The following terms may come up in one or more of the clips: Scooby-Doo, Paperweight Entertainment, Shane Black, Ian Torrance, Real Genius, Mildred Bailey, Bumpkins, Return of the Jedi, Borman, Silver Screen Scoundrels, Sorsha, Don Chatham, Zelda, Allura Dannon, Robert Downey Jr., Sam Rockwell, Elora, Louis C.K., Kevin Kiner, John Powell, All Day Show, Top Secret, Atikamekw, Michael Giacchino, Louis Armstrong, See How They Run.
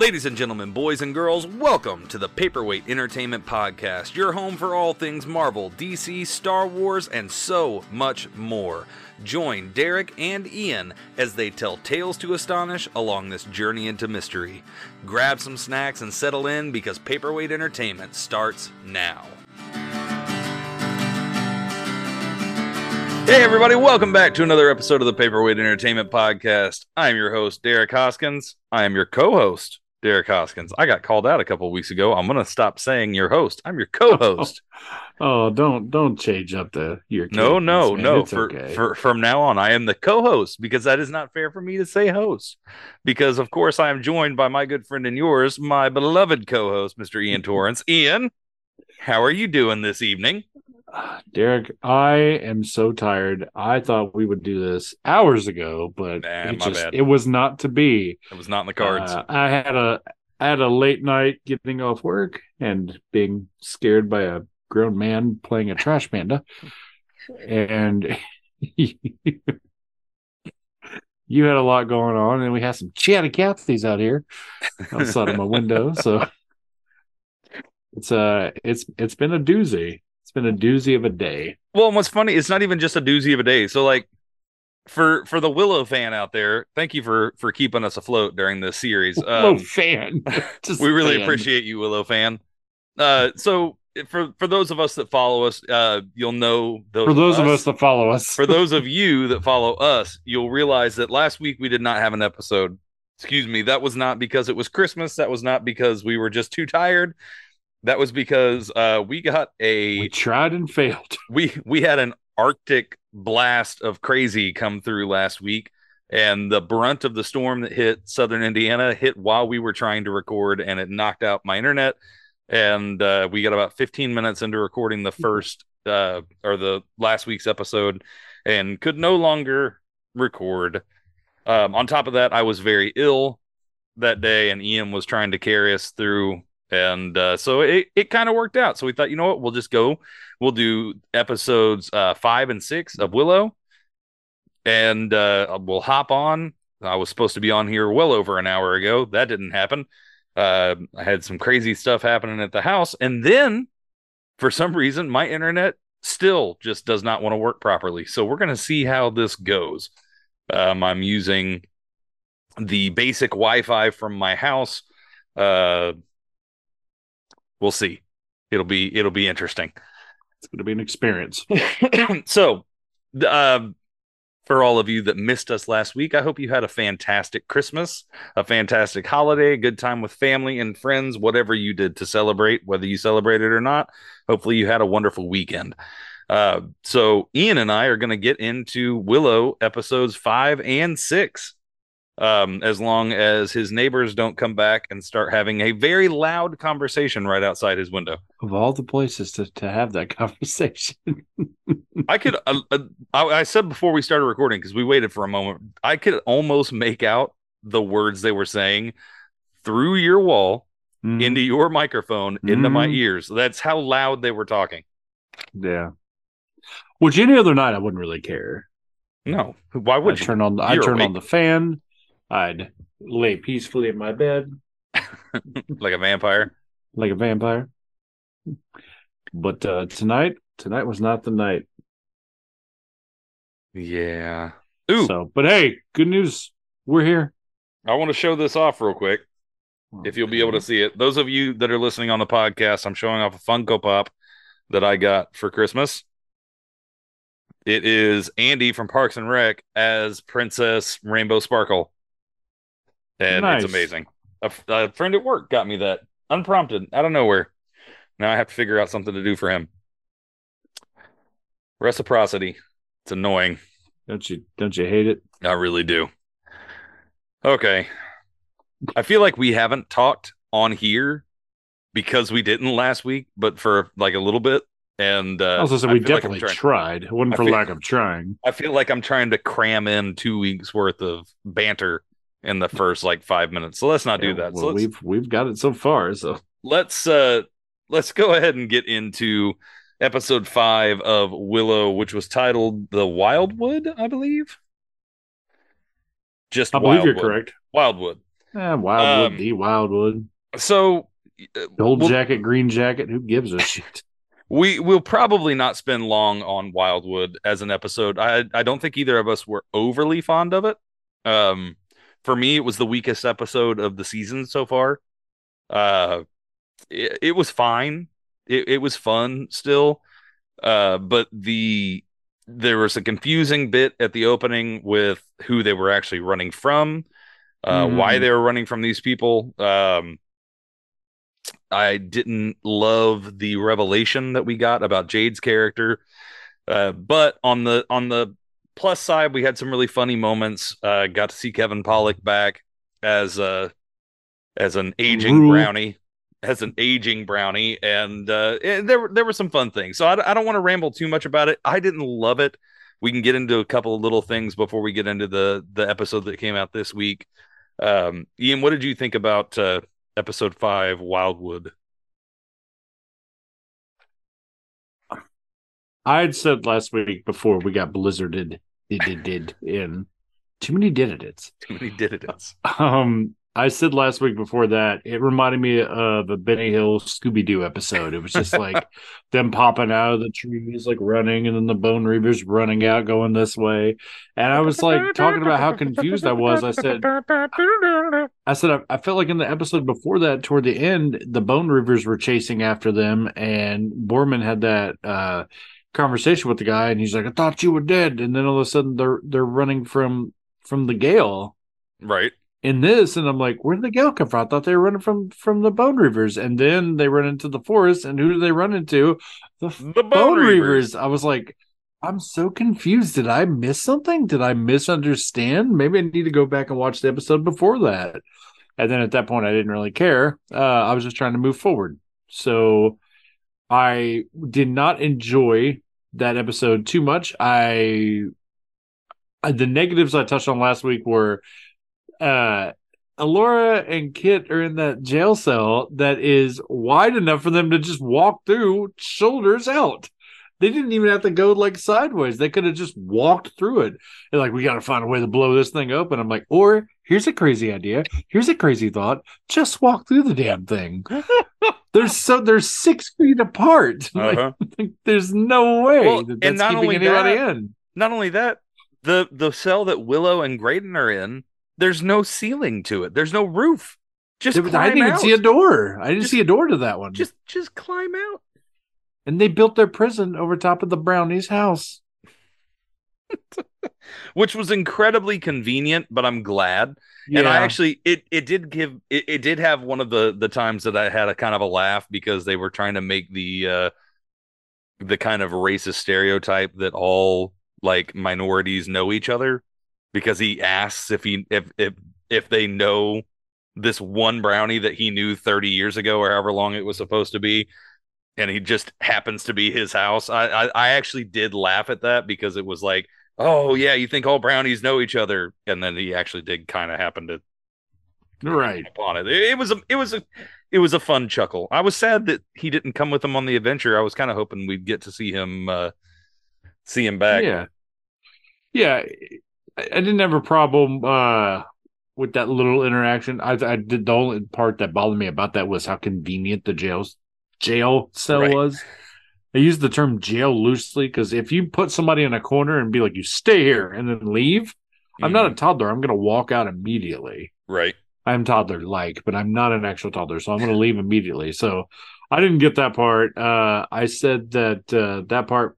Ladies and gentlemen, boys and girls, welcome to the Paperweight Entertainment Podcast, your home for all things Marvel, DC, Star Wars, and so much more. Join Derek and Ian as they tell tales to astonish along this journey into mystery. Grab some snacks and settle in because Paperweight Entertainment starts now. Hey everybody, welcome back to another episode of the Paperweight Entertainment Podcast. I'm your host, Derek Hoskins. I am your co-host, Derek Hoskins. I got called out a couple of weeks ago. I'm going to stop saying your host. I'm your co-host. Oh, don't change up your cadence. No. From now on, I am the co-host because that is not fair for me to say host. Because, of course, I am joined by my good friend and yours, my beloved co-host, Mr. Ian Torrance. Ian, how are you doing this evening? Derek, I am so tired. I thought we would do this hours ago, but it was not to be. It was not in the cards. I had a late night getting off work and being scared by a grown man playing a trash panda. And you had a lot going on, and we had some chatty Cathy's out here outside of my window. So it's been a doozy. It's been a doozy of a day. Well, and what's funny, it's not even just a doozy of a day. So, like, for the Willow fan out there, thank you for keeping us afloat during this series. Willow fan. We really appreciate you, Willow fan. So for those of us that follow us, you'll know those for those of us that follow us. For those of you that follow us, you'll realize that last week we did not have an episode. Excuse me. That was not because it was Christmas. That was not because we were just too tired. That was because we tried and failed. We had an Arctic blast of crazy come through last week, and the brunt of the storm that hit southern Indiana hit while we were trying to record, and it knocked out my internet. And we got about 15 minutes into recording the first or the last week's episode and could no longer record. On top of that, I was very ill that day, and Ian was trying to carry us through. And so it kind of worked out. So we thought, you know what, we'll do episodes 5 and 6 of Willow, and we'll hop on. I was supposed to be on here well over an hour ago. That didn't happen. I had some crazy stuff happening at the house. And then for some reason, my internet still just does not want to work properly. So we're going to see how this goes. I'm using the basic Wi-Fi from my house. We'll see. It'll be interesting. It's going to be an experience. So, for all of you that missed us last week, I hope you had a fantastic Christmas, a fantastic holiday, a good time with family and friends, whatever you did to celebrate, whether you celebrated or not. Hopefully you had a wonderful weekend. So Ian and I are going to get into Willow episodes 5 and 6. As long as his neighbors don't come back and start having a very loud conversation right outside his window. Of all the places to have that conversation. I could, I said before we started recording, because we waited for a moment, I could almost make out the words they were saying through your wall, into your microphone, into my ears. That's how loud they were talking. Yeah. Which any other night I wouldn't really care. No. Why would you? I'd turn on the fan. I'd lay peacefully in my bed. Like a vampire. Like a vampire. But tonight was not the night. Yeah. Ooh. So, but hey, good news. We're here. I want to show this off real quick. Okay. If you'll be able to see it. Those of you that are listening on the podcast, I'm showing off a Funko Pop that I got for Christmas. It is Andy from Parks and Rec as Princess Rainbow Sparkle. And nice. It's amazing. A friend at work got me that unprompted, out of nowhere. Now I have to figure out something to do for him. Reciprocity. It's annoying. Don't you hate it? I really do. Okay. I feel like we haven't talked on here because we didn't last week, but for like a little bit. And also, so we definitely tried. It wasn't for lack of trying. I feel like I'm trying to cram in 2 weeks worth of banter in the first like 5 minutes. So let's not do that. Well, so we've got it so far. So let's go ahead and get into episode 5 of Willow, which was titled "The Wildwood," I believe. Just I believe Wildwood. You're correct. Wildwood. Wildwood, the Wildwood. So, gold jacket, green jacket. Who gives a shit? We'll probably not spend long on Wildwood as an episode. I don't think either of us were overly fond of it. For me, it was the weakest episode of the season so far. It was fine. It was fun still. But there was a confusing bit at the opening with who they were actually running from, why they were running from these people. I didn't love the revelation that we got about Jade's character. But on the plus side, we had some really funny moments. Got to see Kevin Pollack back as an aging brownie. And there were some fun things. So I don't want to ramble too much about it. I didn't love it. We can get into a couple of little things before we get into the episode that came out this week. Ian, what did you think about episode 5, Wildwood? I had said last week before we got blizzarded in too many did-it-its. I said last week before that it reminded me of a Benny Hill Scooby-Doo episode. It was just like them popping out of the trees, like running, and then the Bone Reavers running out, going this way. And I was like talking about how confused I was. I said I felt like in the episode before that, toward the end, the Bone Reavers were chasing after them, and Borman had that conversation with the guy, and he's like, "I thought you were dead," and then all of a sudden they're running from the gale, right? In this, and I'm like, where did the gale come from? I thought they were running from the Bone Reavers, and then they run into the forest, and who do they run into? The Bone Reavers. I was like, I'm so confused. Did I miss something? Did I misunderstand? Maybe I need to go back and watch the episode before that. And then at that point, I didn't really care. I was just trying to move forward. So I did not enjoy that episode too much. The negatives I touched on last week were Allura and Kit are in that jail cell that is wide enough for them to just walk through, shoulders out. They didn't even have to go like sideways. They could have just walked through it. They're like, we got to find a way to blow this thing open. I'm like, or here's a crazy idea. Here's a crazy thought. Just walk through the damn thing. They're 6 feet apart. Uh-huh. Like, there's no way that's keeping anybody in. Not only that, the cell that Willow and Graydon are in, there's no ceiling to it. There's no roof. I didn't even see a door. I didn't see a door to that one. Just climb out. And they built their prison over top of the brownie's house. Which was incredibly convenient, but I'm glad. Yeah. And I actually, it did have one of the times that I had a kind of a laugh because they were trying to make the kind of racist stereotype that all like minorities know each other. Because he asks if they know this one brownie that he knew 30 years ago or however long it was supposed to be, and it just happens to be his house. I actually did laugh at that because it was like, oh yeah, you think all brownies know each other, and then he actually did kind of happen to right upon it. It was a fun chuckle. I was sad that he didn't come with them on the adventure. I was kind of hoping we'd get to see him back. Yeah. I didn't have a problem with that little interaction. I did. The only part that bothered me about that was how convenient the jail cell was. I used the term jail loosely because if you put somebody in a corner and be like, you stay here and then leave, I'm not a toddler. I'm going to walk out immediately. Right. I'm toddler-like, but I'm not an actual toddler, so I'm going to leave immediately. So I didn't get that part. I said that that part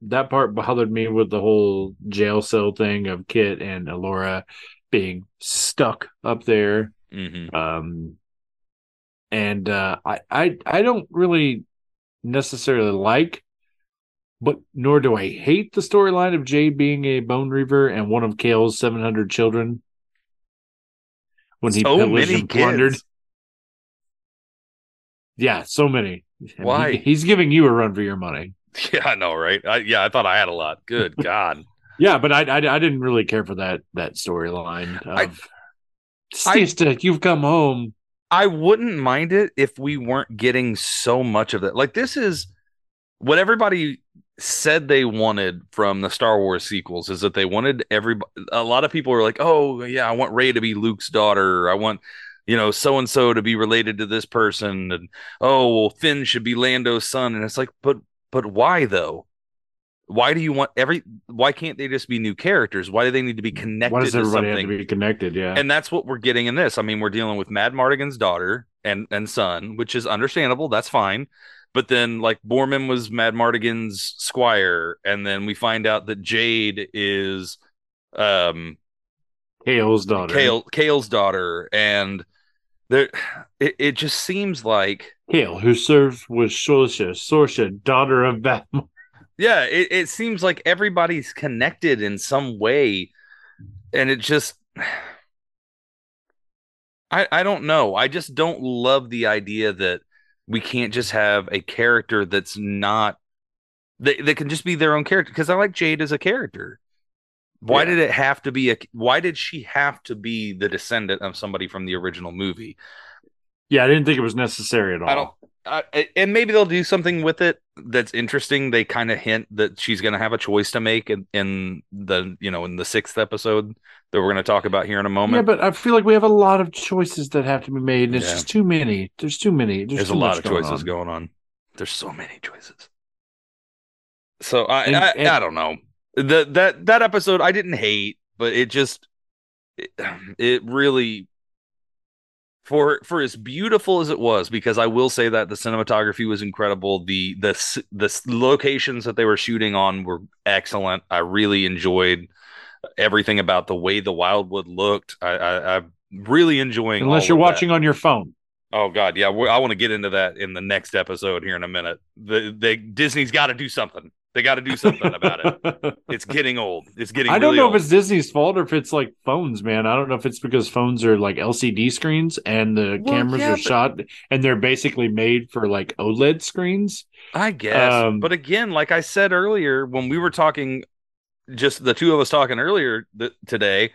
bothered me with the whole jail cell thing of Kit and Allura being stuck up there. Mm-hmm. I don't really necessarily like, but nor do I hate the storyline of Jade being a Bone Reaver and one of Kale's 700 children when he pillaged and plundered. Yeah, so many. Why? He's giving you a run for your money. Yeah, I know, right? I thought I had a lot. Good God. Yeah, but I didn't really care for that storyline. Sister, you've come home. I wouldn't mind it if we weren't getting so much of it. Like, this is what everybody said they wanted from the Star Wars sequels, is that they wanted a lot of people were like, oh yeah, I want Rey to be Luke's daughter. I want you know, so-and-so to be related to this person. And, oh, well, Finn should be Lando's son. And it's like, but why though? Why do you want why can't they just be new characters? Why do they need to be connected? Why does everybody have to be connected? Yeah. And that's what we're getting in this. I mean, we're dealing with Mad Martigan's daughter and son, which is understandable. That's fine. But then, like, Borman was Mad Martigan's squire. And then we find out that Jade is Kale's daughter. Kale's daughter. And there, it just seems like Kale, who served with Sorsha, daughter of Batman. Yeah, it seems like everybody's connected in some way. And it just, I don't know. I just don't love the idea that we can't just have a character that's not, that can just be their own character. Because I like Jade as a character. Why did it have to be why did she have to be the descendant of somebody from the original movie? Yeah, I didn't think it was necessary at all. And maybe they'll do something with it that's interesting. They kind of hint that she's going to have a choice to make in the 6th episode that we're going to talk about here in a moment. Yeah, but I feel like we have a lot of choices that have to be made, and it's just too many. There's too many. There's a lot of choices going on. There's so many choices. So I don't know. That episode I didn't hate, but it just it really. For as beautiful as it was, because I will say that the cinematography was incredible. The locations that they were shooting on were excellent. I really enjoyed everything about the way the Wildwood looked. I'm really enjoying. Unless you're watching on your phone. Oh God, yeah. I want to get into that in the next episode here in a minute. Disney's got to do something. They got to do something about it. It's getting old. It's getting. I don't know if it's Disney's fault or if it's like phones, man. I don't know if it's because phones are like LCD screens and the cameras are shot and they're basically made for like OLED screens, I guess. But again, like I said earlier, when we were talking, just the two of us talking earlier today,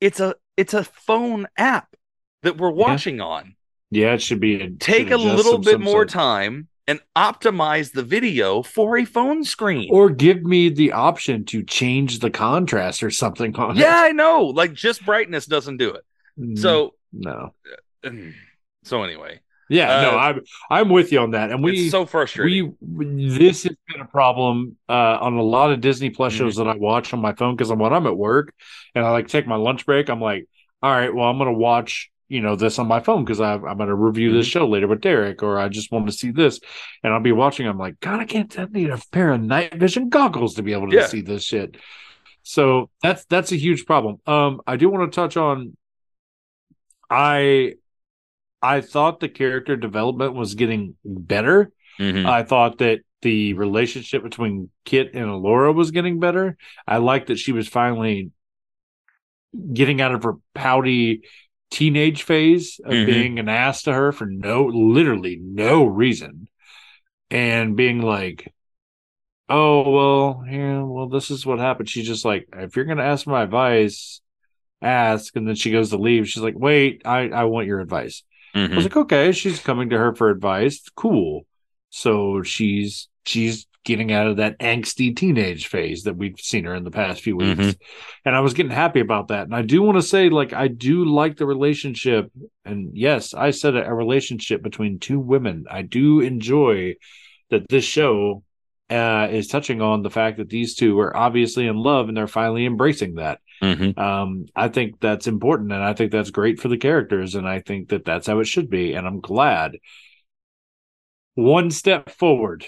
it's a phone app that we're watching on. Yeah, it should be. Take a little bit more time and optimize the video for a phone screen. Or give me the option to change the contrast or something on it. Yeah, I know. Like, just brightness doesn't do it. So, no. So, anyway. Yeah, no, I'm with you on that. And it's so frustrating. This has been a problem on a lot of Disney Plus shows that I watch on my phone, because when I'm at work and I, like, take my lunch break, I'm like, all right, well, I'm going to watch this on my phone because I'm going to review this show later with Derek, or I just want to see this, and I'll be watching. I'm like, God, I need a pair of night vision goggles to be able to see this shit. So that's a huge problem. I do want to touch on, I thought the character development was getting better. I thought that the relationship between Kit and Allura was getting better. I liked that she was finally getting out of her pouty teenage phase of being an ass to her for literally no reason, and being like, oh, well, this is what happened. She's just like, if you're going to ask my advice, ask. And then she goes to leave. She's like, wait, I want your advice. I was like, okay, she's coming to her for advice. Cool. So she's getting out of that angsty teenage phase that we've seen her in the past few weeks. And I was getting happy about that. And I do want to say, like, I do like the relationship. And yes, I said a relationship between two women. I do enjoy that this show is touching on the fact that these two are obviously in love and they're finally embracing that. I think that's important. And I think that's great for the characters. And I think that that's how it should be. And I'm glad. One step forward.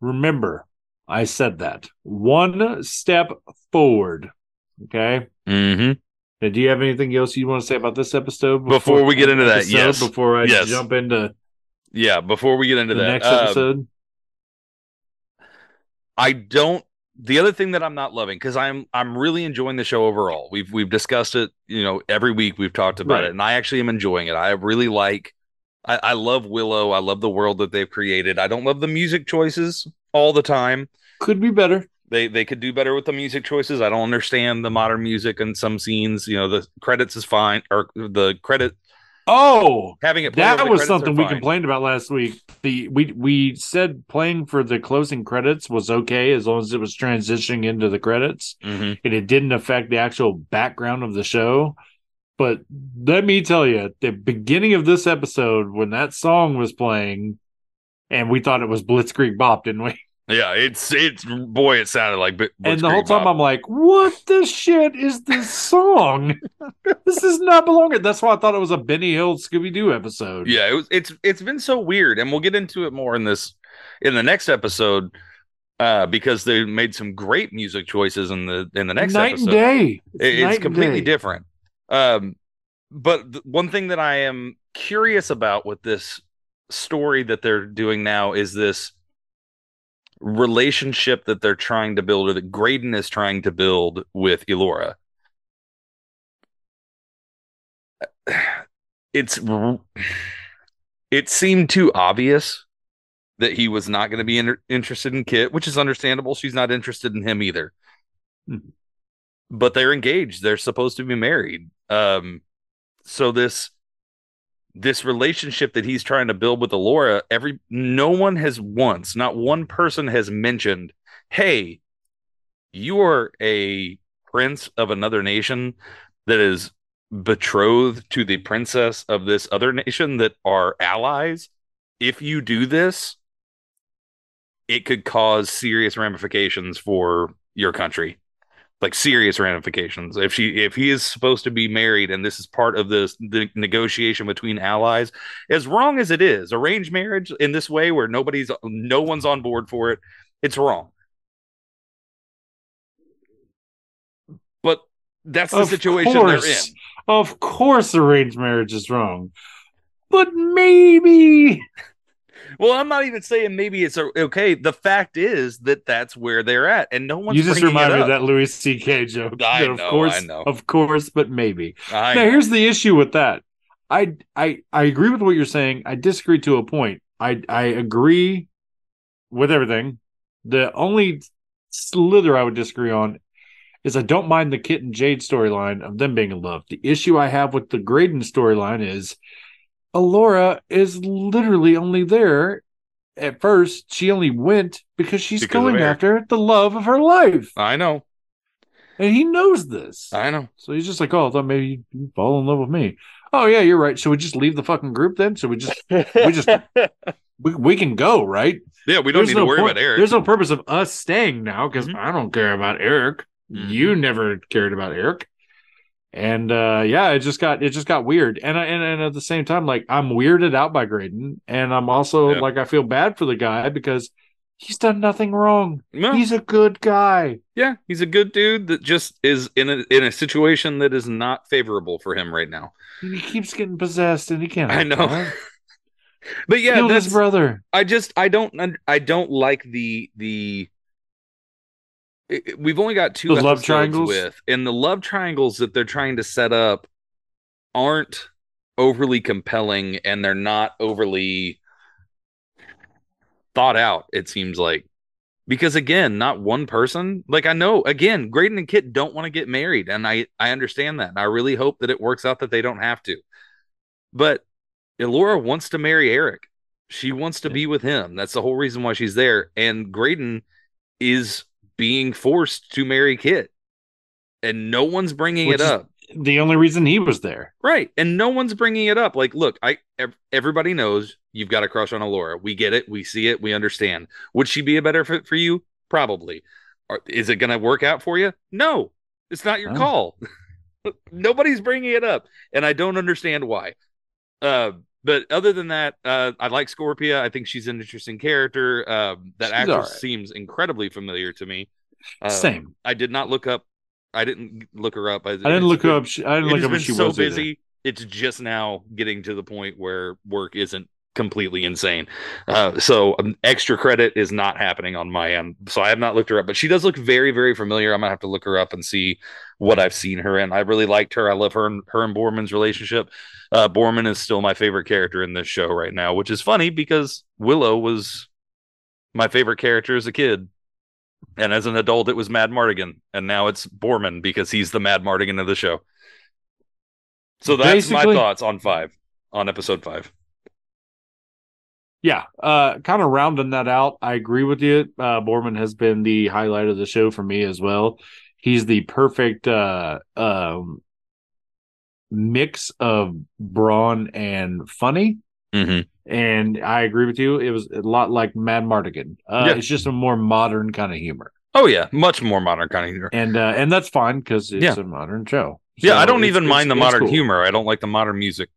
Remember, I said that. One step forward. Okay? Now, do you have anything else you want to say about this episode? Before we get into that, yes. Before I jump into... Yeah, before we get into that. Next episode. The other thing that I'm not loving, because I'm really enjoying the show overall. We've discussed it, every week we've talked about it, and I actually am enjoying it. I really like... I love Willow. I love the world that they've created. I don't love the music choices all the time. Could be better. They could do better with the music choices. I don't understand the modern music in some scenes. The credits is fine, or the credit. Oh, having it. That was something we complained about last week. We said playing for the closing credits was okay as long as it was transitioning into the credits, and it didn't affect the actual background of the show. But let me tell you, at the beginning of this episode, when that song was playing, and we thought it was Blitzkrieg Bop, didn't we? Yeah, it's boy, it sounded like Blitzkrieg Bop. And the whole time I'm like, what the shit is this song? This is not belonging. That's why I thought it was a Benny Hill Scooby-Doo episode. Yeah, it's been so weird, and we'll get into it more in the next episode, because they made some great music choices in the next episode. Night and day. It's completely different. But one thing that I am curious about with this story that they're doing now is this relationship that they're trying to build, or that Graydon is trying to build with Elora. It seemed too obvious that he was not going to be interested in Kit, which is understandable. She's not interested in him either. Mm-hmm. But they're engaged. They're supposed to be married. So this relationship that he's trying to build with Elora, no one has once, not one person has mentioned, hey, you are a prince of another nation that is betrothed to the princess of this other nation that are allies. If you do this, it could cause serious ramifications for your country. Like serious ramifications. If he is supposed to be married, and this is part of the negotiation between allies, as wrong as it is, arranged marriage in this way where no one's on board for it, it's wrong. But that's the situation they're in. Of course, arranged marriage is wrong. But maybe. Well, I'm not even saying maybe it's okay. The fact is that's where they're at, and no one's. You just reminded me of that Louis C.K. joke. I know, of course, but maybe. Now, here's the issue with that. I agree with what you're saying. I disagree to a point. I agree with everything. The only slither I would disagree on is I don't mind the Kit and Jade storyline of them being in love. The issue I have with the Graydon storyline is, Elora is literally only there at first. She only went because she's going after the love of her life. I know. And he knows this. I know. So he's just like, oh, I thought maybe you'd fall in love with me. Oh, yeah, you're right. Should we just leave the fucking group then? Should we just, we can go, right? Yeah, we don't need to worry about Eric. There's no purpose of us staying now because I don't care about Eric. Mm-hmm. You never cared about Eric. And yeah, it just got weird, and at the same time, like, I'm weirded out by Graydon, and I'm also like, I feel bad for the guy because he's done nothing wrong. No. He's a good guy. Yeah, he's a good dude that just is in a situation that is not favorable for him right now. He keeps getting possessed, and he can't. I know. Right? But yeah, killed his brother. I don't like the. We've only got two love triangles with, and the love triangles that they're trying to set up aren't overly compelling, and they're not overly thought out. It seems like, because again, not one person, like, I know, again, Graydon and Kit don't want to get married, and I understand that, and I really hope that it works out that they don't have to. But Elora wants to marry Eric. She wants to be with him. That's the whole reason why she's there, and Graydon is being forced to marry Kit, and no one's bringing it up. The only reason he was there, right? And no one's bringing it up. Like, look, everybody knows you've got a crush on Elora. We get it, we see it, we understand. Would she be a better fit for you? Probably. Is it going to work out for you? No, it's not your call. Nobody's bringing it up, and I don't understand why. But other than that, I like Scorpia. I think she's an interesting character. That actress seems incredibly familiar to me. Same. I didn't look her up. I didn't look her up. I didn't look up. She was so busy. Either. It's just now getting to the point where work isn't completely insane. So extra credit is not happening on my end. So I have not looked her up, but she does look very, very familiar. I'm gonna have to look her up and see what I've seen her in. I really liked her. I love her and Borman's relationship. Borman is still my favorite character in this show right now, which is funny because Willow was my favorite character as a kid. And as an adult, it was Mad Martigan. And now it's Borman because he's the Mad Martigan of the show. So that's basically my thoughts on episode 5. Yeah, kind of rounding that out, I agree with you. Borman has been the highlight of the show for me as well. He's the perfect mix of brawn and funny. Mm-hmm. And I agree with you. It was a lot like Mad Martigan. Yeah. It's just a more modern kind of humor. Oh, yeah. Much more modern kind of humor. And that's fine because it's a modern show. So yeah, I don't even mind the modern humor. I don't like the modern music.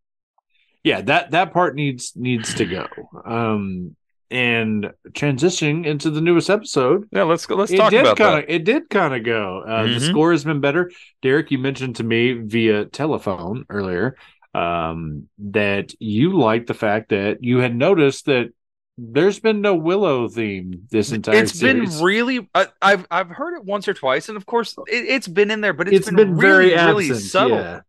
Yeah, that part needs to go. And transitioning into the newest episode. Yeah, let's talk about that. It did kind of go. The score has been better. Derek, you mentioned to me via telephone earlier that you liked the fact that you had noticed that there's been no Willow theme this entire series. It's been really... I've heard it once or twice, and of course it's been in there, but it's been really, really subtle. Yeah.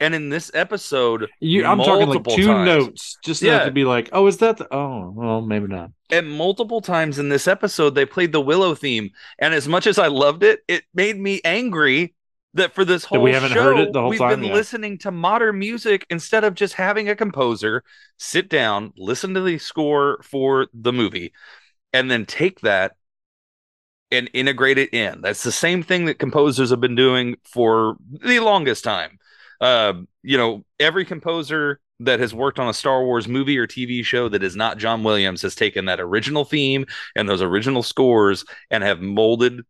And in this episode, I'm talking like two times. Notes, just not to be like, oh, is that? Oh, well, maybe not. And multiple times in this episode, they played the Willow theme. And as much as I loved it, it made me angry that for this whole show, we've been listening to modern music instead of just having a composer sit down, listen to the score for the movie, and then take that and integrate it in. That's the same thing that composers have been doing for the longest time. Every composer that has worked on a Star Wars movie or TV show that is not John Williams has taken that original theme and those original scores and have molded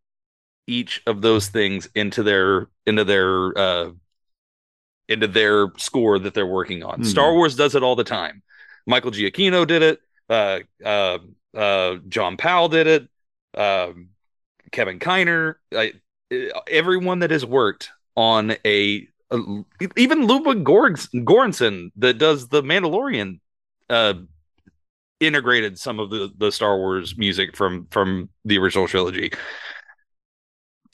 each of those things into their score that they're working on. Mm-hmm. Star Wars does it all the time. Michael Giacchino did it. John Powell did it. Kevin Kiner. Everyone that has worked on even Ludwig Göransson that does the Mandalorian integrated some of the Star Wars music from the original trilogy.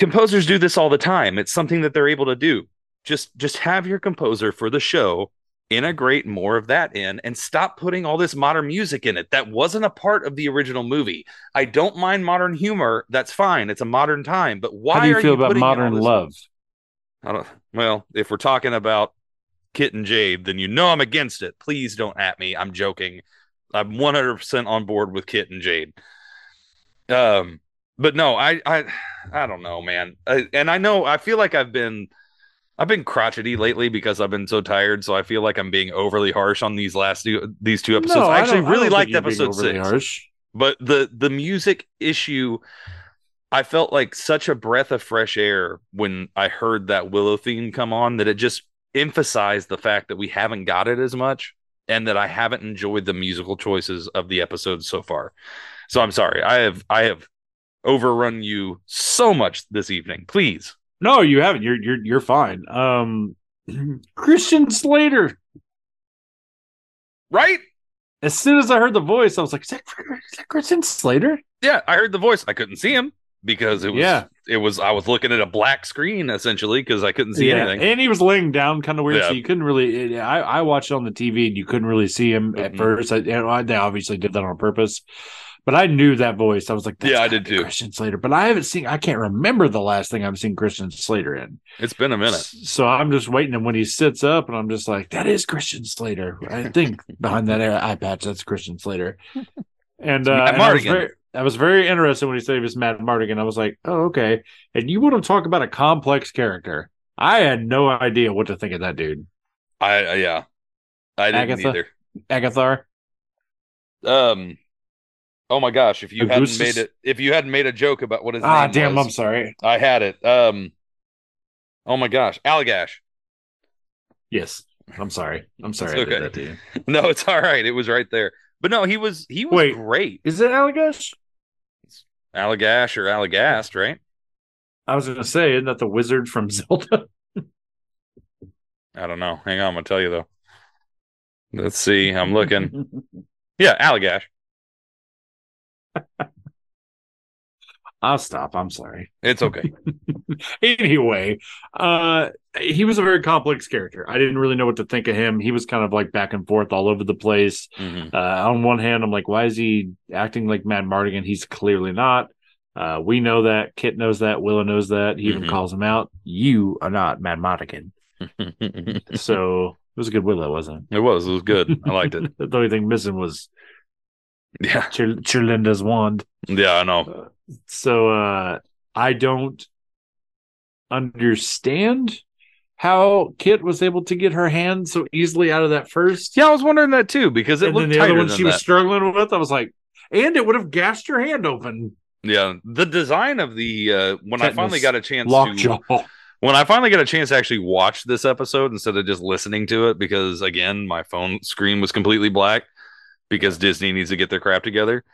Composers do this all the time. It's something that they're able to do. Just have your composer for the show integrate more of that in and stop putting all this modern music in it. That wasn't a part of the original movie. I don't mind modern humor. That's fine. It's a modern time. But why are you putting about modern love? Well, if we're talking about Kit and Jade, then you know I'm against it. Please don't at me. I'm joking. I'm 100% on board with Kit and Jade. But no, I don't know, man. I feel like I've been crotchety lately because I've been so tired. So I feel like I'm being overly harsh on these two episodes. No, I actually really liked episode 6, but the music issue. I felt like such a breath of fresh air when I heard that Willow theme come on that it just emphasized the fact that we haven't got it as much and that I haven't enjoyed the musical choices of the episodes so far. So I'm sorry. I have overrun you so much this evening. Please. No, you haven't. You're fine. Christian Slater. Right? As soon as I heard the voice, I was like, is that Christian Slater? Yeah, I heard the voice. I couldn't see him. Because I was looking at a black screen essentially because I couldn't see anything, and he was laying down kind of weird, so you couldn't really. I watched it on the TV, and you couldn't really see him at first. They obviously did that on purpose, but I knew that voice. I was like, I did too, Christian Slater. But I can't remember the last thing I've seen Christian Slater in. It's been a minute, so I'm just waiting. And when he sits up, and I'm just like, that is Christian Slater. I think behind that eye patch, that's Christian Slater, and I was very interested when he said he was Mad Martigan. I was like, oh, okay. And you want to talk about a complex character. I had no idea what to think of that dude. I didn't either. Agathar? Oh my gosh, if you hadn't made a joke about what his name was. Ah, damn, I'm sorry. I had it. Oh my gosh, Allagash. Yes. I'm sorry. It's okay. I did that to you. No, it's all right. It was right there. But no, he was great. Is it Allagash? It's Allagash or Allagast, right? I was going to say, isn't that the wizard from Zelda? I don't know. Hang on, I'm going to tell you, though. Let's see. I'm looking. Yeah, Allagash. I'll stop. I'm sorry. It's okay. Anyway, he was a very complex character. I didn't really know what to think of him. He was kind of like back and forth all over the place. Mm-hmm. On one hand, I'm like, why is he acting like Mad Martigan? He's clearly not. We know that. Kit knows that. Willow knows that. He even calls him out. You are not Mad Martigan. So it was a good Willow, wasn't it? It was. It was good. I liked it. The only thing missing was Chirlinda's wand. Yeah, I know. So I don't understand how Kit was able to get her hand so easily out of that first. Yeah, I was wondering that too, because it looked tighter than the other one she was struggling with. I was like, and it would have gashed your hand open. Yeah, the design of the when I finally got a chance to actually watch this episode instead of just listening to it, because again my phone screen was completely black because Disney needs to get their crap together.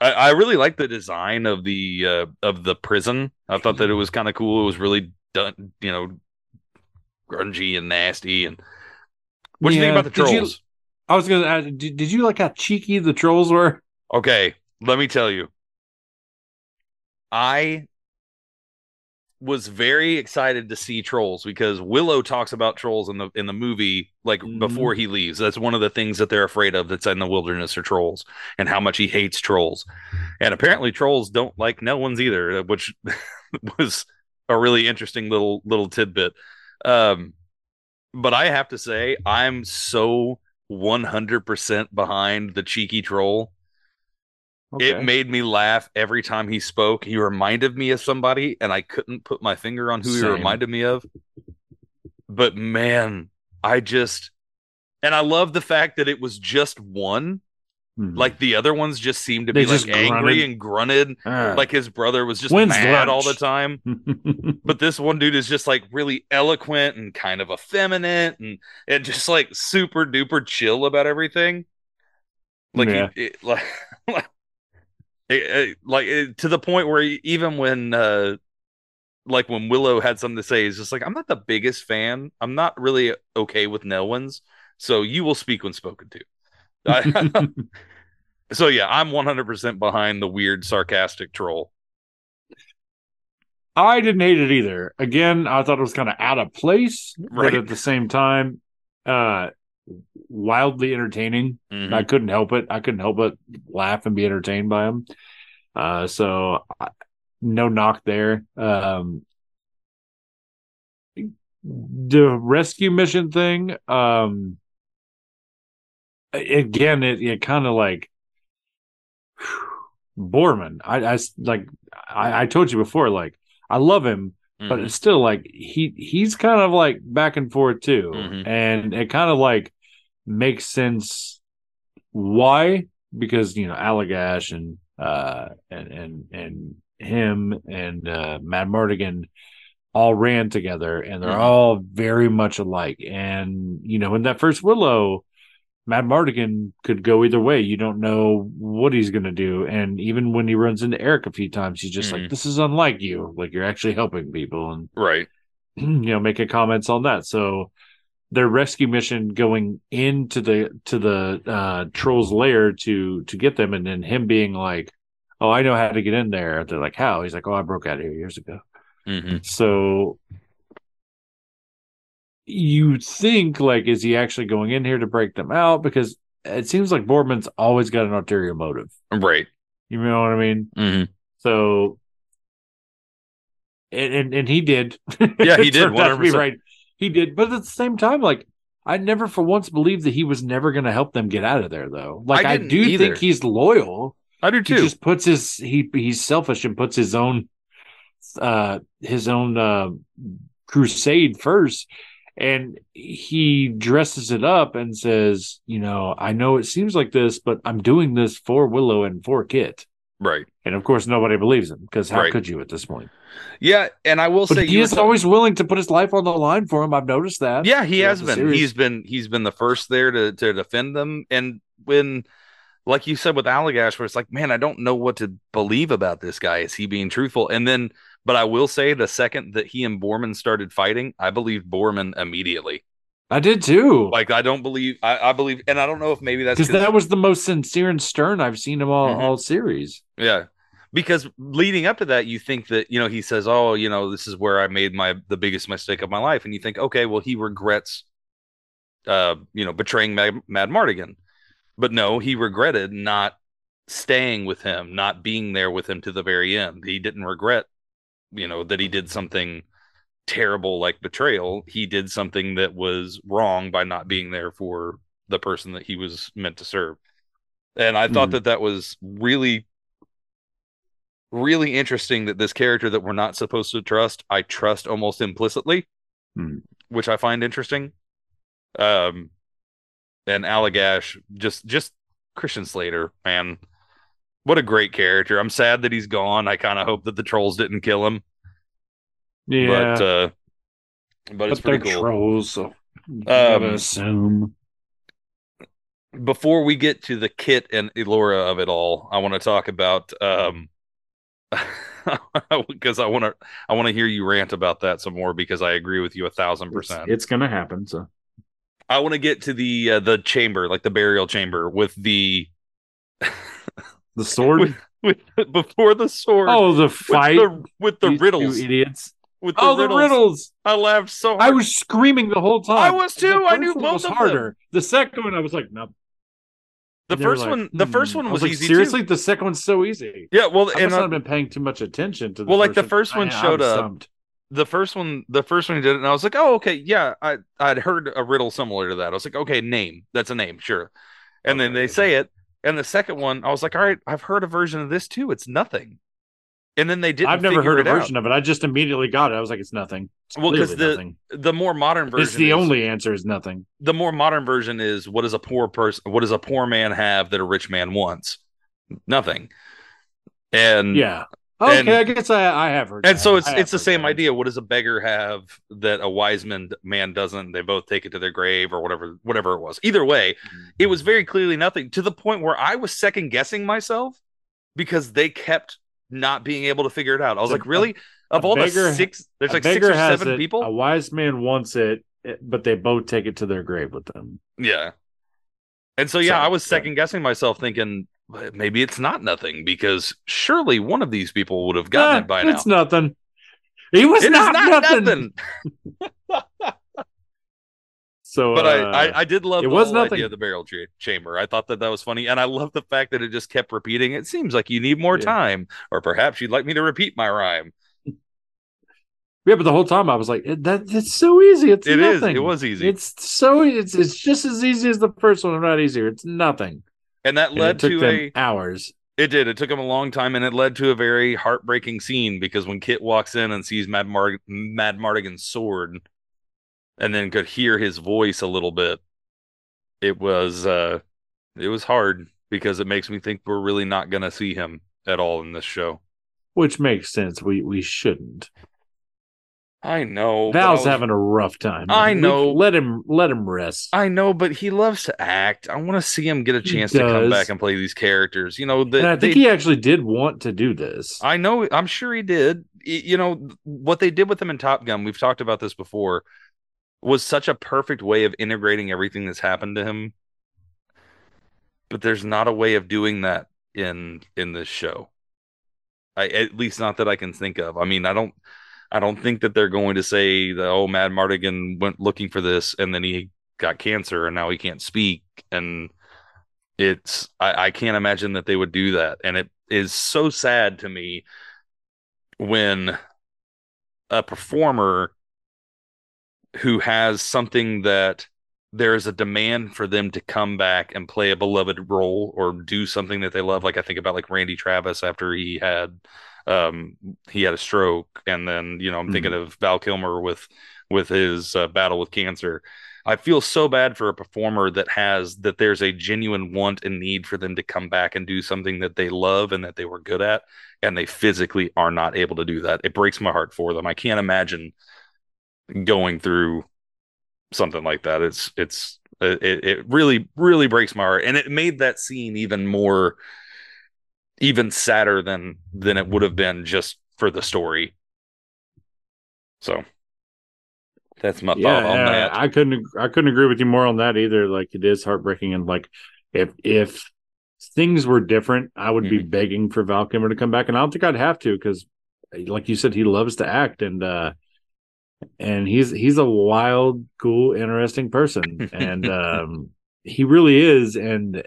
I really liked the design of the prison. I thought that it was kind of cool. It was really done, you know, grungy and nasty. And what do you think about the trolls? I was gonna ask, did you like how cheeky the trolls were? Okay, let me tell you. I was very excited to see trolls because Willow talks about trolls in the movie, like before he leaves. That's one of the things that they're afraid of that's in the wilderness, are trolls, and how much he hates trolls. And apparently trolls don't like no ones either, which was a really interesting little tidbit. But I have to say, I'm so 100% behind the cheeky troll. Okay. It made me laugh every time he spoke. He reminded me of somebody, and I couldn't put my finger on who he reminded me of. But man, I love the fact that it was just one. Like the other ones just seemed to be like angry and grunted. Like his brother was just mad all the time. But this one dude is just like really eloquent and kind of effeminate and just like super duper chill about everything. Like to the point where even when Willow had something to say, he's just like, I'm not the biggest fan. I'm not really okay with no ones. So you will speak when spoken to. So yeah, I'm 100% behind the weird, sarcastic troll. I didn't hate it either. Again, I thought it was kind of out of place, but at the same time, wildly entertaining. I couldn't help it. I couldn't help but laugh and be entertained by him. So no knock there. The rescue mission thing, again, it kind of like Borman. I told you before, like I love him. But it's still like he's kind of like back and forth too. And it kind of like makes sense why, because you know Allagash and him and Mad Martigan all ran together, and they're all very much alike. And you know, in that first Willow, Mad Martigan could go either way. You don't know what he's going to do. And even when he runs into Eric a few times, he's just like, this is unlike you. Like, you're actually helping people. And, you know, making comments on that. So their rescue mission going into the troll's lair to get them. And then him being like, oh, I know how to get in there. They're like, how? He's like, oh, I broke out of here years ago. So you think, like, is he actually going in here to break them out? Because it seems like Boardman's always got an ulterior motive. Right. You know what I mean? So, and he did. Yeah, he did. 100%. Right. He did. But at the same time, like, I never for once believed that he was never going to help them get out of there, though. Like, I do think he's loyal. I do, too. He just puts his, he's selfish and puts his own crusade first. And he dresses it up and says, you know, I know it seems like this, but I'm doing this for Willow and for Kit. Right. And, of course, nobody believes him, because how could you at this point? Yeah, and I will say... he is always willing to put his life on the line for him. I've noticed that. Yeah, he has been. He's been the first there to defend them. And when, like you said with Allagash, where it's like, man, I don't know what to believe about this guy. Is he being truthful? And then... but I will say, the second that he and Borman started fighting, I believed Borman immediately. I did too. Like, I don't believe, I believe, and I don't know if maybe that's because that was the most sincere and stern I've seen him all series. Yeah, because leading up to that, you think that, you know, he says, "Oh, you know, this is where I made the biggest mistake of my life," and you think, "Okay, well, he regrets, you know, betraying Mad Martigan," but no, he regretted not staying with him, not being there with him to the very end. He didn't regret, you know, that he did something terrible like betrayal. He did something that was wrong by not being there for the person that he was meant to serve. And I thought that was really, really interesting, that this character that we're not supposed to trust, I trust almost implicitly. which I find interesting. And Allagash, just Christian Slater, man, what a great character. I'm sad that he's gone. I kind of hope that the trolls didn't kill him. Yeah, but it's pretty cool. Trolls, so assume. Before we get to the Kit and Elora of it all, I want to talk about because I want to hear you rant about that some more, because I agree with you 1,000%. It's going to happen. So I want to get to the chamber, like the burial chamber with the sword before the sword. Oh, the fight with the riddles, you idiots. With the riddles. I laughed so hard. I was screaming the whole time. I was too. I knew both of them. The second one, I was like, nope. The first one was easy. Seriously, the second one's so easy. Yeah, well, I must not have been paying too much attention to. Well, like the first one showed up. The first one did it, and I was like, oh, okay, yeah. I'd heard a riddle similar to that. I was like, okay, name. That's a name, sure. And then they say it, and the second one, I was like, all right, I've heard a version of this too. It's nothing. And then they didn't. I've never heard a version of it. I just immediately got it. I was like, it's nothing. It's well, because the more modern version, it's the only answer is nothing. The more modern version is, what does a poor person, what does a poor man have that a rich man wants? Nothing. And yeah, okay, I guess I have heard. And so it's the same idea. What does a beggar have that a wise man doesn't? They both take it to their grave or whatever it was. Either way, it was very clearly nothing, to the point where I was second guessing myself because they kept not being able to figure it out. I was like, really? Of all the six, there's like 6 or 7 people. A wise man wants it, but they both take it to their grave with them. Yeah. And so, yeah, I was second guessing myself, thinking maybe it's not nothing, because surely one of these people would have gotten it by now. It's nothing. He was not nothing. So, but I did love the idea of the barrel chamber. I thought that was funny, and I love the fact that it just kept repeating. It seems like you need more time, or perhaps you'd like me to repeat my rhyme. Yeah, but the whole time I was like, "That's so easy. It's nothing." It was easy. It's just as easy as the first one, if not easier. It's nothing. And that led to hours. It did. It took him a long time, and it led to a very heartbreaking scene, because when Kit walks in and sees Mad Martigan's sword, and then could hear his voice a little bit, it was hard, because it makes me think we're really not going to see him at all in this show. Which makes sense. We shouldn't. I know. Val's having a rough time. I know. Let him rest. I know, but he loves to act. I want to see him get a chance to come back and play these characters. You know, and I think he actually did want to do this. I know. I'm sure he did. You know, what they did with him in Top Gun, we've talked about this before, was such a perfect way of integrating everything that's happened to him. But there's not a way of doing that in this show. At least not that I can think of. I mean, I don't think that they're going to say that, oh, Mad Martigan went looking for this and then he got cancer and now he can't speak. And it's, I can't imagine that they would do that. And it is so sad to me when a performer who has something that there is a demand for them to come back and play a beloved role or do something that they love. Like I think about like Randy Travis after he had a stroke. And then, you know, I'm thinking of Val Kilmer with his battle with cancer. I feel so bad for a performer that there's a genuine want and need for them to come back and do something that they love and that they were good at, and they physically are not able to do that. It breaks my heart for them. I can't imagine going through something like that. It really, really breaks my heart, and it made that scene even sadder than it would have been just for the story. So that's my thought on that. I couldn't agree with you more on that either. Like, it is heartbreaking, and like if things were different, I would be begging for Val Kilmer to come back, and I don't think I'd have to, because, like you said, he loves to act, and he's a wild, cool, interesting person, and he really is. And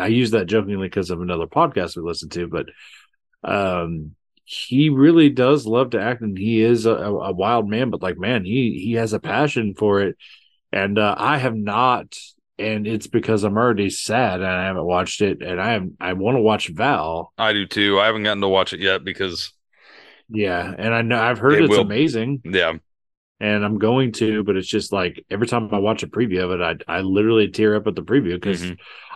I use that jokingly because of another podcast we listened to, but he really does love to act, and he is a wild man. But like, man, he has a passion for it, and I have not, and it's because I'm already sad and I haven't watched it, and I want to watch Val. I do too. I haven't gotten to watch it yet because. Yeah, and I know I've heard it's amazing. Yeah, and I'm going to, but it's just like every time I watch a preview of it, I literally tear up at the preview because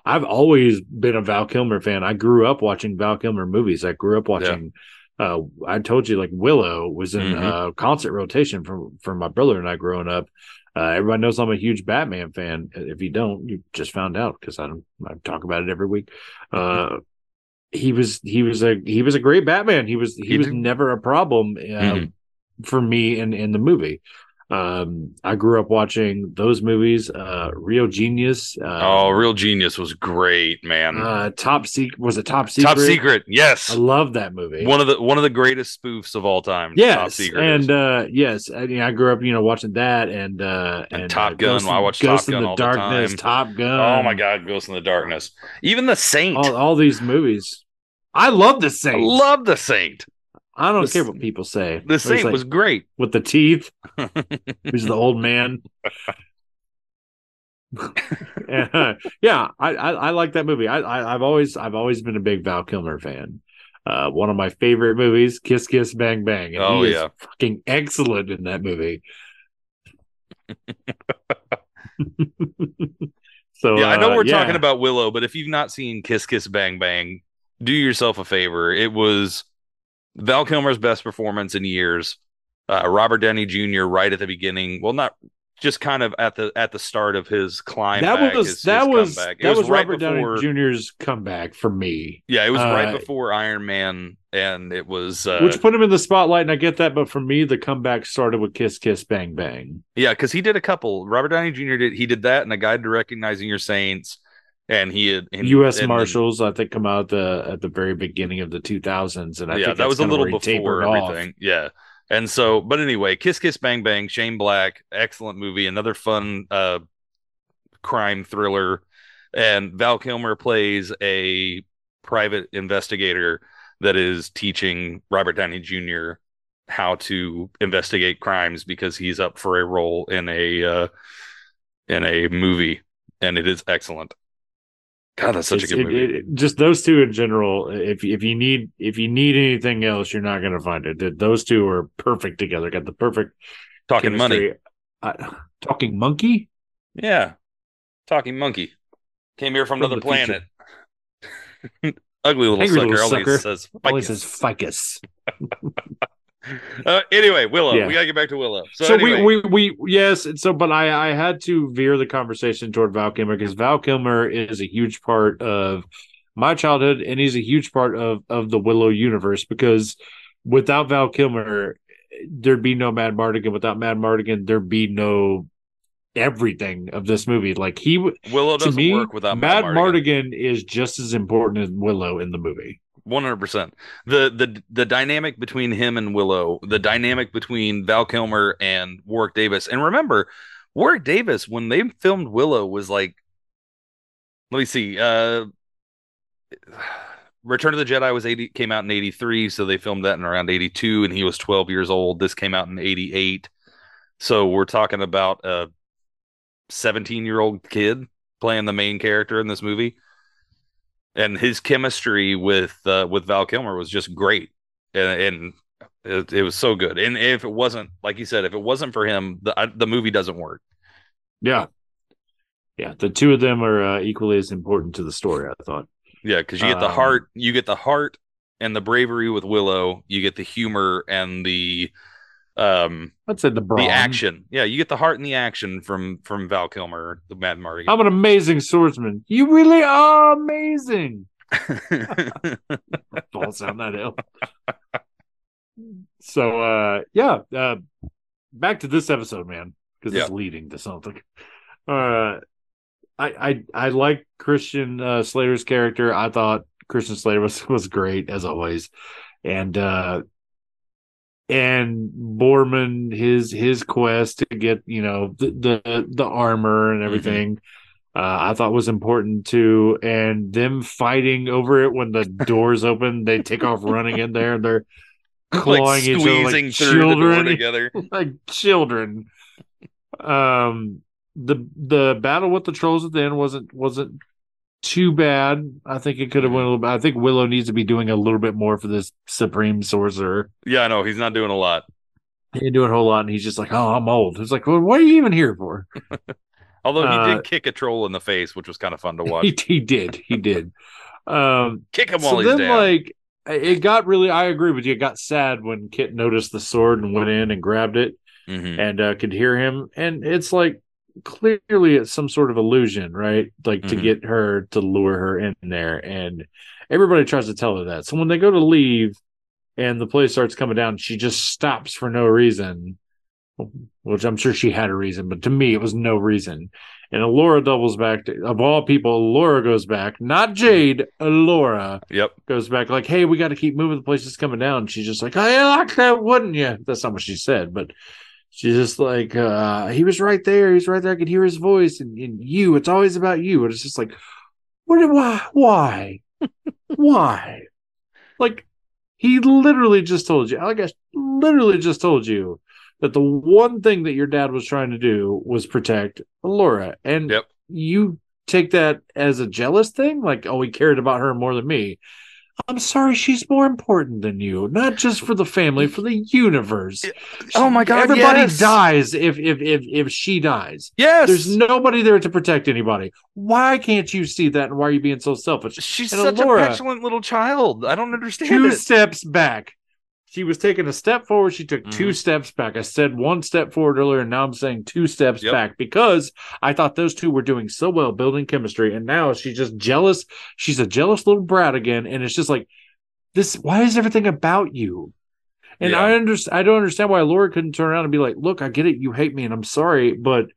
I've always been a Val Kilmer fan. I grew up watching Val Kilmer movies. I grew up watching. I told you, like, Willow was in concert rotation from my brother and I growing up. Everybody knows I'm a huge Batman fan. If you don't, you just found out because I talk about it every week. He was a great Batman. He was never a problem for me in the movie. I grew up watching those movies. Real Genius. Real Genius was great, man. Was it Top Secret? Top Secret, yes. I love that movie. One of the greatest spoofs of all time. Yes, Top Secret. And yes, I grew up, watching that and Top Gun. I watched Top Gun all the time. Top Gun. Oh my God, Ghost in the Darkness. Even The Saint. All these movies. I love The Saint. I don't care what people say. The Saint was great. With the teeth. He's the old man. I like that movie. I've always been a big Val Kilmer fan. One of my favorite movies, Kiss Kiss Bang Bang. And he is fucking excellent in that movie. So I know we're talking about Willow, but if you've not seen Kiss Kiss Bang Bang, do yourself a favor. It was Val Kilmer's best performance in years. Robert Downey Jr. right at the beginning. Well, not just kind of at the start of his climb. That was right Robert before, Downey Jr.'s comeback for me. Yeah, it was right before Iron Man, and it was which put him in the spotlight. And I get that, but for me, the comeback started with Kiss Kiss Bang Bang. Yeah, because he did a couple. Robert Downey Jr. did that, and A Guide to Recognizing Your Saints. And he had U.S. Marshals, I think, come out at the very beginning of the 2000s, and I think that was a little before everything. Off. Yeah, and so, but anyway, Kiss Kiss Bang Bang, Shane Black, excellent movie, another fun crime thriller, and Val Kilmer plays a private investigator that is teaching Robert Downey Jr. how to investigate crimes because he's up for a role in a movie, and it is excellent. God, that's such a good movie. Just those two in general. If you need anything else, you're not going to find it. Those two are perfect together. Got the perfect talking chemistry. Money. Talking monkey. Yeah, talking monkey came here from another planet. Ugly little sucker. Says ficus. Anyway, Willow. Yeah. We gotta get back to Willow. So anyway. But I had to veer the conversation toward Val Kilmer because Val Kilmer is a huge part of my childhood, and he's a huge part of the Willow universe because without Val Kilmer, there'd be no Mad Martigan. Without Mad Martigan, there'd be no everything of this movie. Like Willow doesn't work without Mad Martigan is just as important as Willow in the movie. 100%. The dynamic between him and Willow, the dynamic between Val Kilmer and Warwick Davis. And remember, Warwick Davis, when they filmed Willow, was like, let me see. Return of the Jedi came out in 83, so they filmed that in around 82, and he was 12 years old. This came out in 88. So we're talking about a 17-year-old kid playing the main character in this movie. And his chemistry with Val Kilmer was just great, and it was so good. And if it wasn't, like you said, if it wasn't for him, the movie doesn't work. Yeah. The two of them are equally as important to the story, I thought. Yeah, because you get the heart, and the bravery with Willow. You get the humor and the I'd say the action. Yeah, you get the heart and the action from Val Kilmer, the Mad Martigan. I'm an amazing swordsman. You really are amazing. Falls down that hill. So, back to this episode, man, because it's leading to something. I like Christian Slater's character. I thought Christian Slater was great as always, and Borman, his quest to get the armor and everything, I thought was important too. And them fighting over it when the doors open, they take off running in there. And they're clawing each other like children together, like children. The battle with the trolls at the end wasn't too bad. I think it could have went a little bit. I think Willow needs to be doing a little bit more for this Supreme Sorcerer. Yeah, I know. He's not doing a lot. He didn't do it a whole lot, and he's just like, "Oh, I'm old." It's like, "Well, what are you even here for?" Although he did kick a troll in the face, which was kind of fun to watch. He did. Kick him while he's down. Like, it got really. I agree with you. It got sad when Kit noticed the sword and went in and grabbed it, and could hear him. And it's like, clearly it's some sort of illusion, right? Like to get her, to lure her in there, and everybody tries to tell her that. So when they go to leave and the place starts coming down, she just stops for no reason, which I'm sure she had a reason, but to me it was no reason. And Allura doubles back to, of all people, Allura goes back, not Jade, Allura goes back like, "Hey, we got to keep moving, the place is coming down." She's just like, "I like that, wouldn't you?" That's not what she said, but she's just like, "He was right there. He's right there. I could hear his voice. And you, it's always about you." And it's just like, why? Why? Like, he literally just told you, Allagash literally just told you that the one thing that your dad was trying to do was protect Allura. And you take that as a jealous thing? Like, "Oh, he cared about her more than me." I'm sorry, she's more important than you. Not just for the family, for the universe. Oh my God! Everybody dies if she dies. Yes, there's nobody there to protect anybody. Why can't you see that? And why are you being so selfish? She's and such Allura, a petulant little child. I don't understand. Two steps back. She was taking a step forward. She took two steps back. I said one step forward earlier, and now I'm saying two steps back, because I thought those two were doing so well, building chemistry, and now she's just jealous. She's a jealous little brat again, and it's just like, this. Why is everything about you? And I don't understand why Allura couldn't turn around and be like, "Look, I get it. You hate me, and I'm sorry, but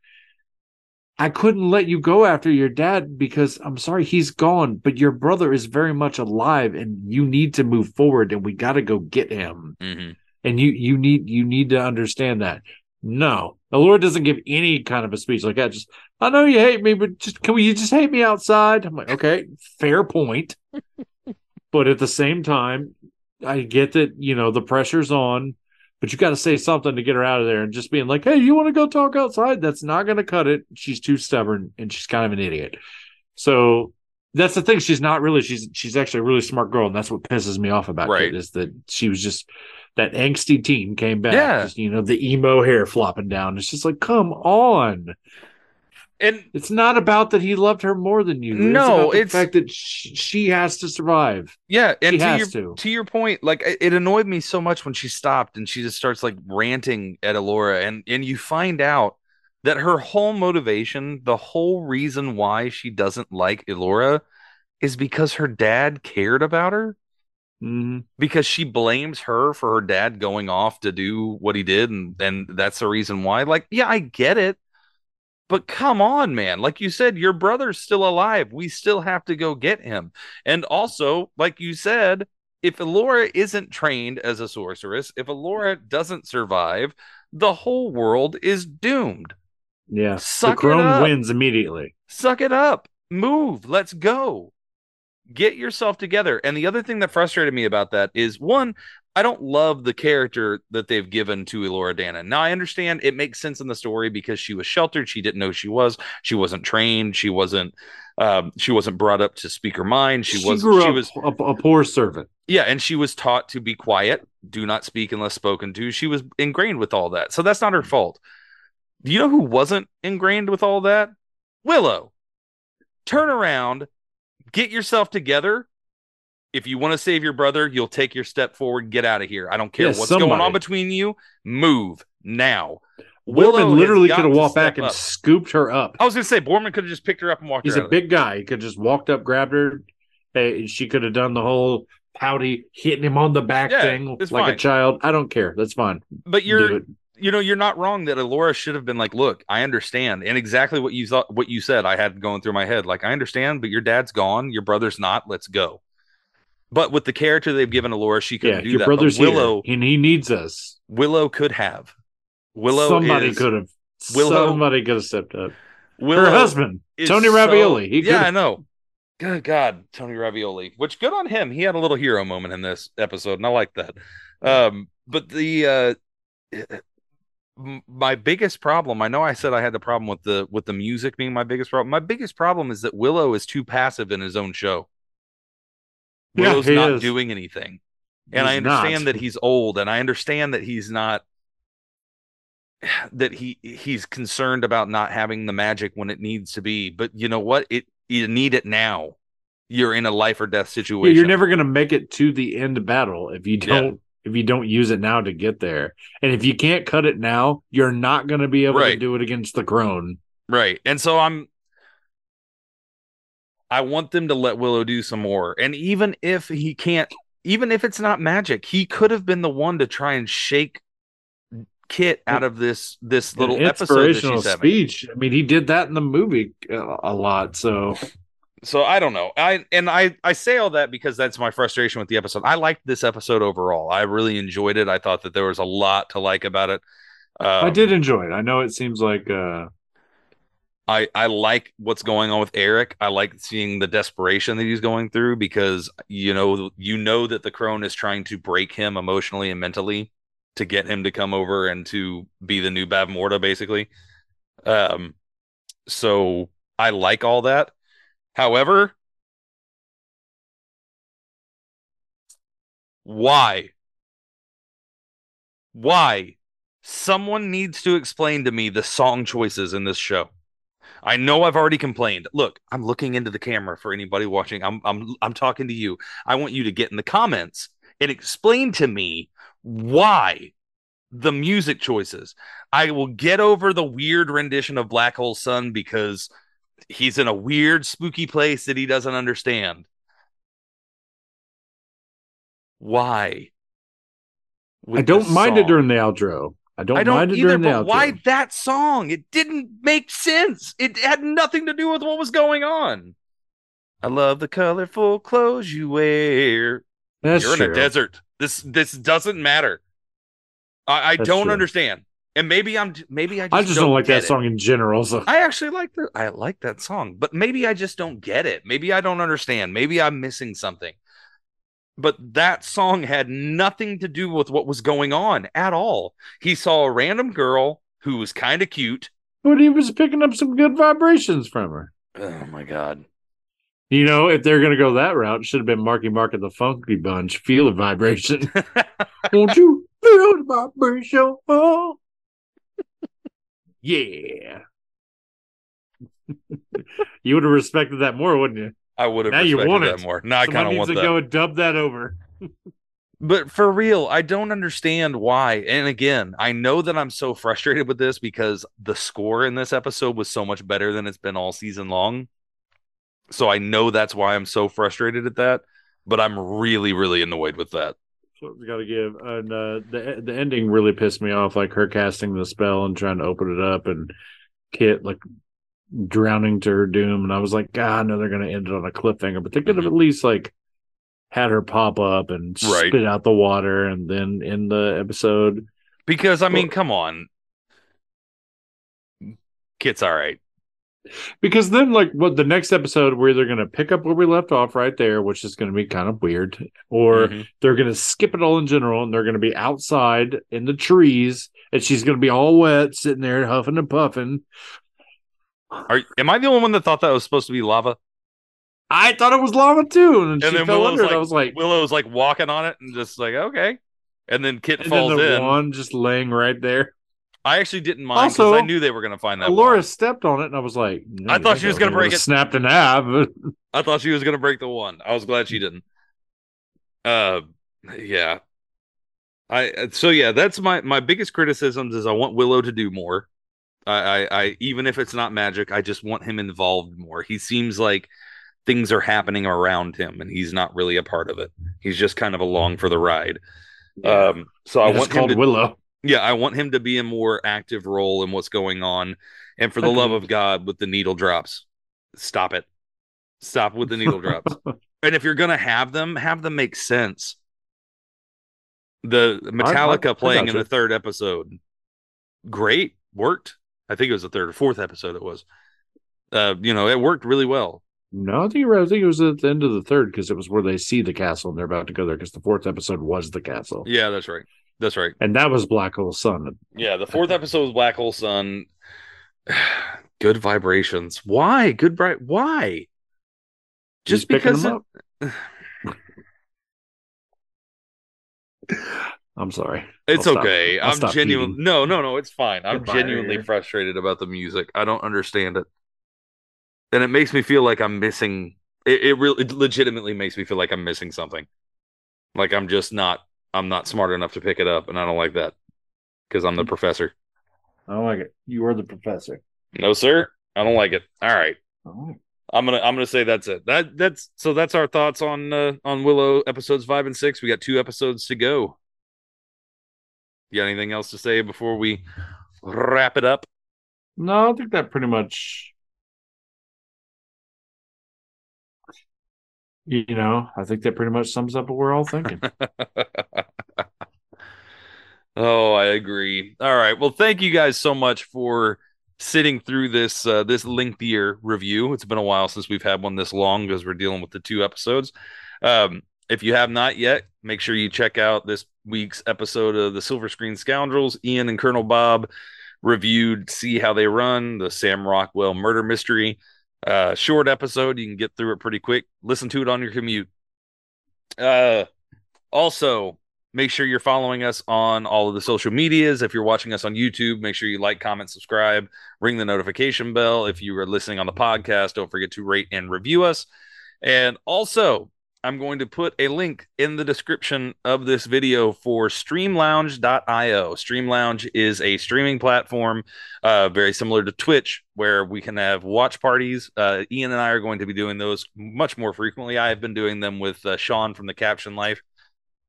I couldn't let you go after your dad because I'm sorry, he's gone, but your brother is very much alive and you need to move forward and we got to go get him." And you need to understand that. No, Allura doesn't give any kind of a speech like that. Just, "I know you hate me, but just you just hate me outside?" I'm like, okay, fair point. But at the same time, I get that, you know, the pressure's on, but you got to say something to get her out of there. And just being like, "Hey, you want to go talk outside?" That's not going to cut it. She's too stubborn and she's kind of an idiot. So that's the thing. She's not really. She's actually a really smart girl, and that's what pisses me off about it, is that she was just that angsty teen came back. Yeah, just, you know, the emo hair flopping down. It's just like, come on. And it's not about that he loved her more than you. No, it's the fact that she has to survive. Yeah, and to your point, like, it annoyed me so much when she stopped and she just starts like ranting at Allura, and you find out that her whole motivation, the whole reason why she doesn't like Allura, is because her dad cared about her. Because she blames her for her dad going off to do what he did, and that's the reason why. Like, yeah, I get it. But come on, man. Like you said, your brother's still alive. We still have to go get him. And also, like you said, if Allura isn't trained as a sorceress, if Allura doesn't survive, the whole world is doomed. Yeah. Suck it up. The crone wins immediately. Suck it up. Move. Let's go. Get yourself together. And the other thing that frustrated me about that is, one, I don't love the character that they've given to Allura Dannon. Now, I understand it makes sense in the story because she was sheltered. She didn't know who she was. She wasn't trained. She wasn't brought up to speak her mind. She was a poor servant. Yeah, and she was taught to be quiet, do not speak unless spoken to. She was ingrained with all that. So that's not her fault. You know who wasn't ingrained with all that? Willow. Turn around, get yourself together. If you want to save your brother, you'll take your step forward. Get out of here. I don't care going on between you. Move now. Borman literally could have walked back and scooped her up. I was going to say, Borman could have just picked her up and walked her out. He's a big guy. He could have just walked up, grabbed her. She could have done the whole pouty, hitting him on the back thing like a child. I don't care. That's fine. But you're not wrong that Allura should have been like, "Look, I understand." And exactly what you said, I had going through my head. Like, I understand, but your dad's gone. Your brother's not. Let's go. But with the character they've given Allura, she couldn't do that. Your brother's Willow, here, and he needs us. Willow could have. Somebody could have stepped up. Willow, her husband, Tony Ravioli. I know. Good God, Tony Ravioli. Which, good on him. He had a little hero moment in this episode, and I like that. But my biggest problem, I know I said I had the problem with the music being my biggest problem. My biggest problem is that Willow is too passive in his own show. Willow's not doing anything. And I understand that he's old, and I understand that he's not that he's concerned about not having the magic when it needs to be. But you know what? You need it now. You're in a life or death situation. Yeah, you're never going to make it to the end of battle if you don't. Yeah. If you don't use it now to get there. And if you can't cut it now, you're not going to be able to do it against the crone. Right. And so I want them to let Willow do some more. And even if he can't, even if it's not magic, he could have been the one to try and shake Kit out of this little episode that she's having. Speech. I mean, he did that in the movie a lot. So I don't know. I say all that because that's my frustration with the episode. I liked this episode overall. I really enjoyed it. I thought that there was a lot to like about it. I did enjoy it. I know it seems like I like what's going on with Eric. I like seeing the desperation that he's going through because you know that the crone is trying to break him emotionally and mentally to get him to come over and to be the new Bav Morda, basically. So I like all that. However, why? Someone needs to explain to me the song choices in this show. I know I've already complained. Look, I'm looking into the camera for anybody watching. I'm talking to you. I want you to get in the comments and explain to me why the music choices. I will get over the weird rendition of Black Hole Sun because he's in a weird, spooky place that he doesn't understand. Why? I don't mind it during the outro. I don't mind it either, during the outro. Why that song? It didn't make sense. It had nothing to do with what was going on. I love the colorful clothes you wear. You're true. In a desert. This doesn't matter. I don't understand. And maybe I just don't like that song in general. So I actually like that. I like that song, but maybe I just don't get it. Maybe I don't understand. Maybe I'm missing something. But that song had nothing to do with what was going on at all. He saw a random girl who was kind of cute, but he was picking up some good vibrations from her. Oh my God. You know, if they're going to go that route, it should have been Marky Mark and the Funky Bunch. Feel a vibration. Won't you feel the vibration? Oh. Yeah. You would have respected that more, wouldn't you? I would have respected that more. Now I kind of want that. Someone needs to go and dub that over. But for real, I don't understand why. And again, I know that I'm so frustrated with this because the score in this episode was so much better than it's been all season long. So I know that's why I'm so frustrated at that. But I'm really, really annoyed with that. We got to give, and the ending really pissed me off. Like her casting the spell and trying to open it up, and Kit like drowning to her doom. And I was like, God, no, they're going to end it on a cliffhanger. But they could have at least like had her pop up and spit out the water, and then in the episode. Because I mean, come on, Kit's all right. Because then, like, what the next episode, we're either going to pick up where we left off right there, which is going to be kind of weird, or they're going to skip it all in general, and they're going to be outside in the trees, and she's going to be all wet, sitting there huffing and puffing. Am I the only one that thought that was supposed to be lava? I thought it was lava too, and then fell under. Like, I was like, Willow's like walking on it, and just like okay, and then Kit falls in, one just laying right there. I actually didn't mind because I knew they were going to find that. Laura stepped on it, and I was like, no, I thought she was going to break it. Snapped in half. I thought she was going to break the one. I was glad she didn't. Yeah. That's my biggest criticisms is I want Willow to do more. I even if it's not magic, I just want him involved more. He seems like things are happening around him, and he's not really a part of it. He's just kind of along for the ride. So I want him to Willow. Yeah, I want him to be a more active role in what's going on. And for the love of God, with the needle drops, stop it. Stop with the needle drops. And if you're going to have them make sense. The Metallica playing in the third episode. Great. Worked. I think it was the third or fourth episode it was. It worked really well. No, I think you're right. I think it was at the end of the third because it was where they see the castle and they're about to go there because the fourth episode was the castle. Yeah, that's right. That's right. And that was Black Hole Sun. Yeah, the fourth episode was Black Hole Sun. Good vibrations. Why? Good bright. Why? Just because. Picking them up. I'm sorry. It's okay. I'm genuinely eating. No, it's fine. I'm genuinely frustrated about the music. I don't understand it. And it makes me feel like I'm missing it legitimately makes me feel like I'm missing something. Like I'm not smart enough to pick it up, and I don't like that. Because I'm the professor. I don't like it. You are the professor. No, sir. I don't like it. All right. All right. I'm gonna say that's it. That's our thoughts on Willow episodes 5 and 6. We got 2 episodes to go. You got anything else to say before we wrap it up? No, I think that pretty much. I think that pretty much sums up what we're all thinking. Oh, I agree. All right. Well, thank you guys so much for sitting through this this lengthier review. It's been a while since we've had one this long because we're dealing with the 2 episodes. If you have not yet, make sure you check out this week's episode of the Silver Screen Scoundrels. Ian and Colonel Bob reviewed See How They Run, the Sam Rockwell murder mystery. Short episode. You can get through it pretty quick. Listen to it on your commute. Also, make sure you're following us on all of the social medias. If you're watching us on YouTube, make sure you like, comment, subscribe, ring the notification bell. If you are listening on the podcast, don't forget to rate and review us. And also, I'm going to put a link in the description of this video for StreamLounge.io. StreamLounge is a streaming platform very similar to Twitch, where we can have watch parties. Ian and I are going to be doing those much more frequently. I have been doing them with Sean from The Caption Life.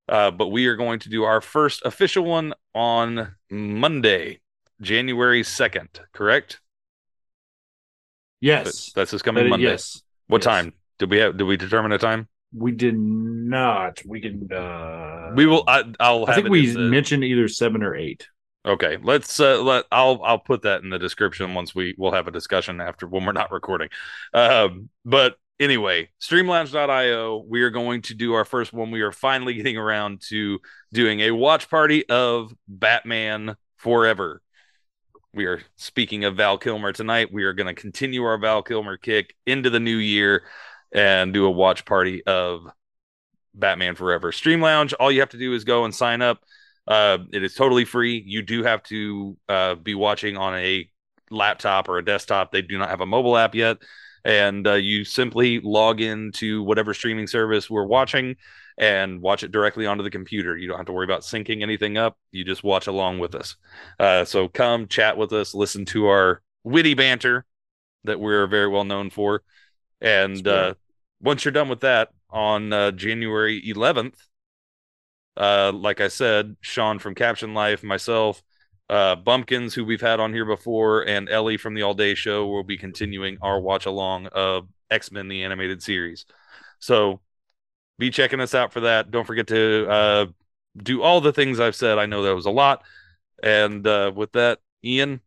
But we are going to do our first official one on Monday, January 2nd, correct? Yes. That's this coming Monday. Yes. What time? Did we determine a time? We did not. We can we will I'll have I think it we mentioned either 7 or 8. Okay. Let's I'll put that in the description once we'll have a discussion after when we're not recording. But anyway, StreamLounge.io, we are going to do our first one. We are finally getting around to doing a watch party of Batman Forever. We are speaking of Val Kilmer tonight. We are going to continue our Val Kilmer kick into the new year and do a watch party of Batman Forever. StreamLounge, all you have to do is go and sign up. It is totally free. You do have to be watching on a laptop or a desktop. They do not have a mobile app yet. And you simply log into whatever streaming service we're watching and watch it directly onto the computer. You don't have to worry about syncing anything up. You just watch along with us. So come chat with us, listen to our witty banter that we're very well known for. And once you're done with that on January 11th, like I said, Sean from Caption Life, myself, Bumpkins, who we've had on here before, and Ellie from the All Day Show will be continuing our watch along of X-Men the Animated Series. So be checking us out for that. Don't forget to do all the things I've said. I know that was a lot. And with that, Ian,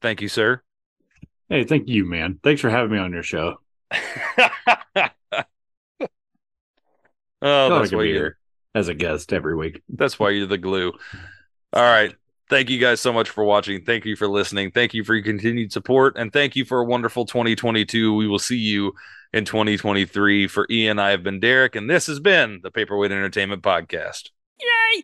thank you, sir. Hey, thank you, man. Thanks for having me on your show. That's why you're here as a guest every week. That's why you're the glue. All right. Thank you guys so much for watching. Thank you for listening. Thank you for your continued support. And thank you for a wonderful 2022. We will see you in 2023. For Ian, I have been Derek, and this has been the Paperweight Entertainment Podcast. Yay!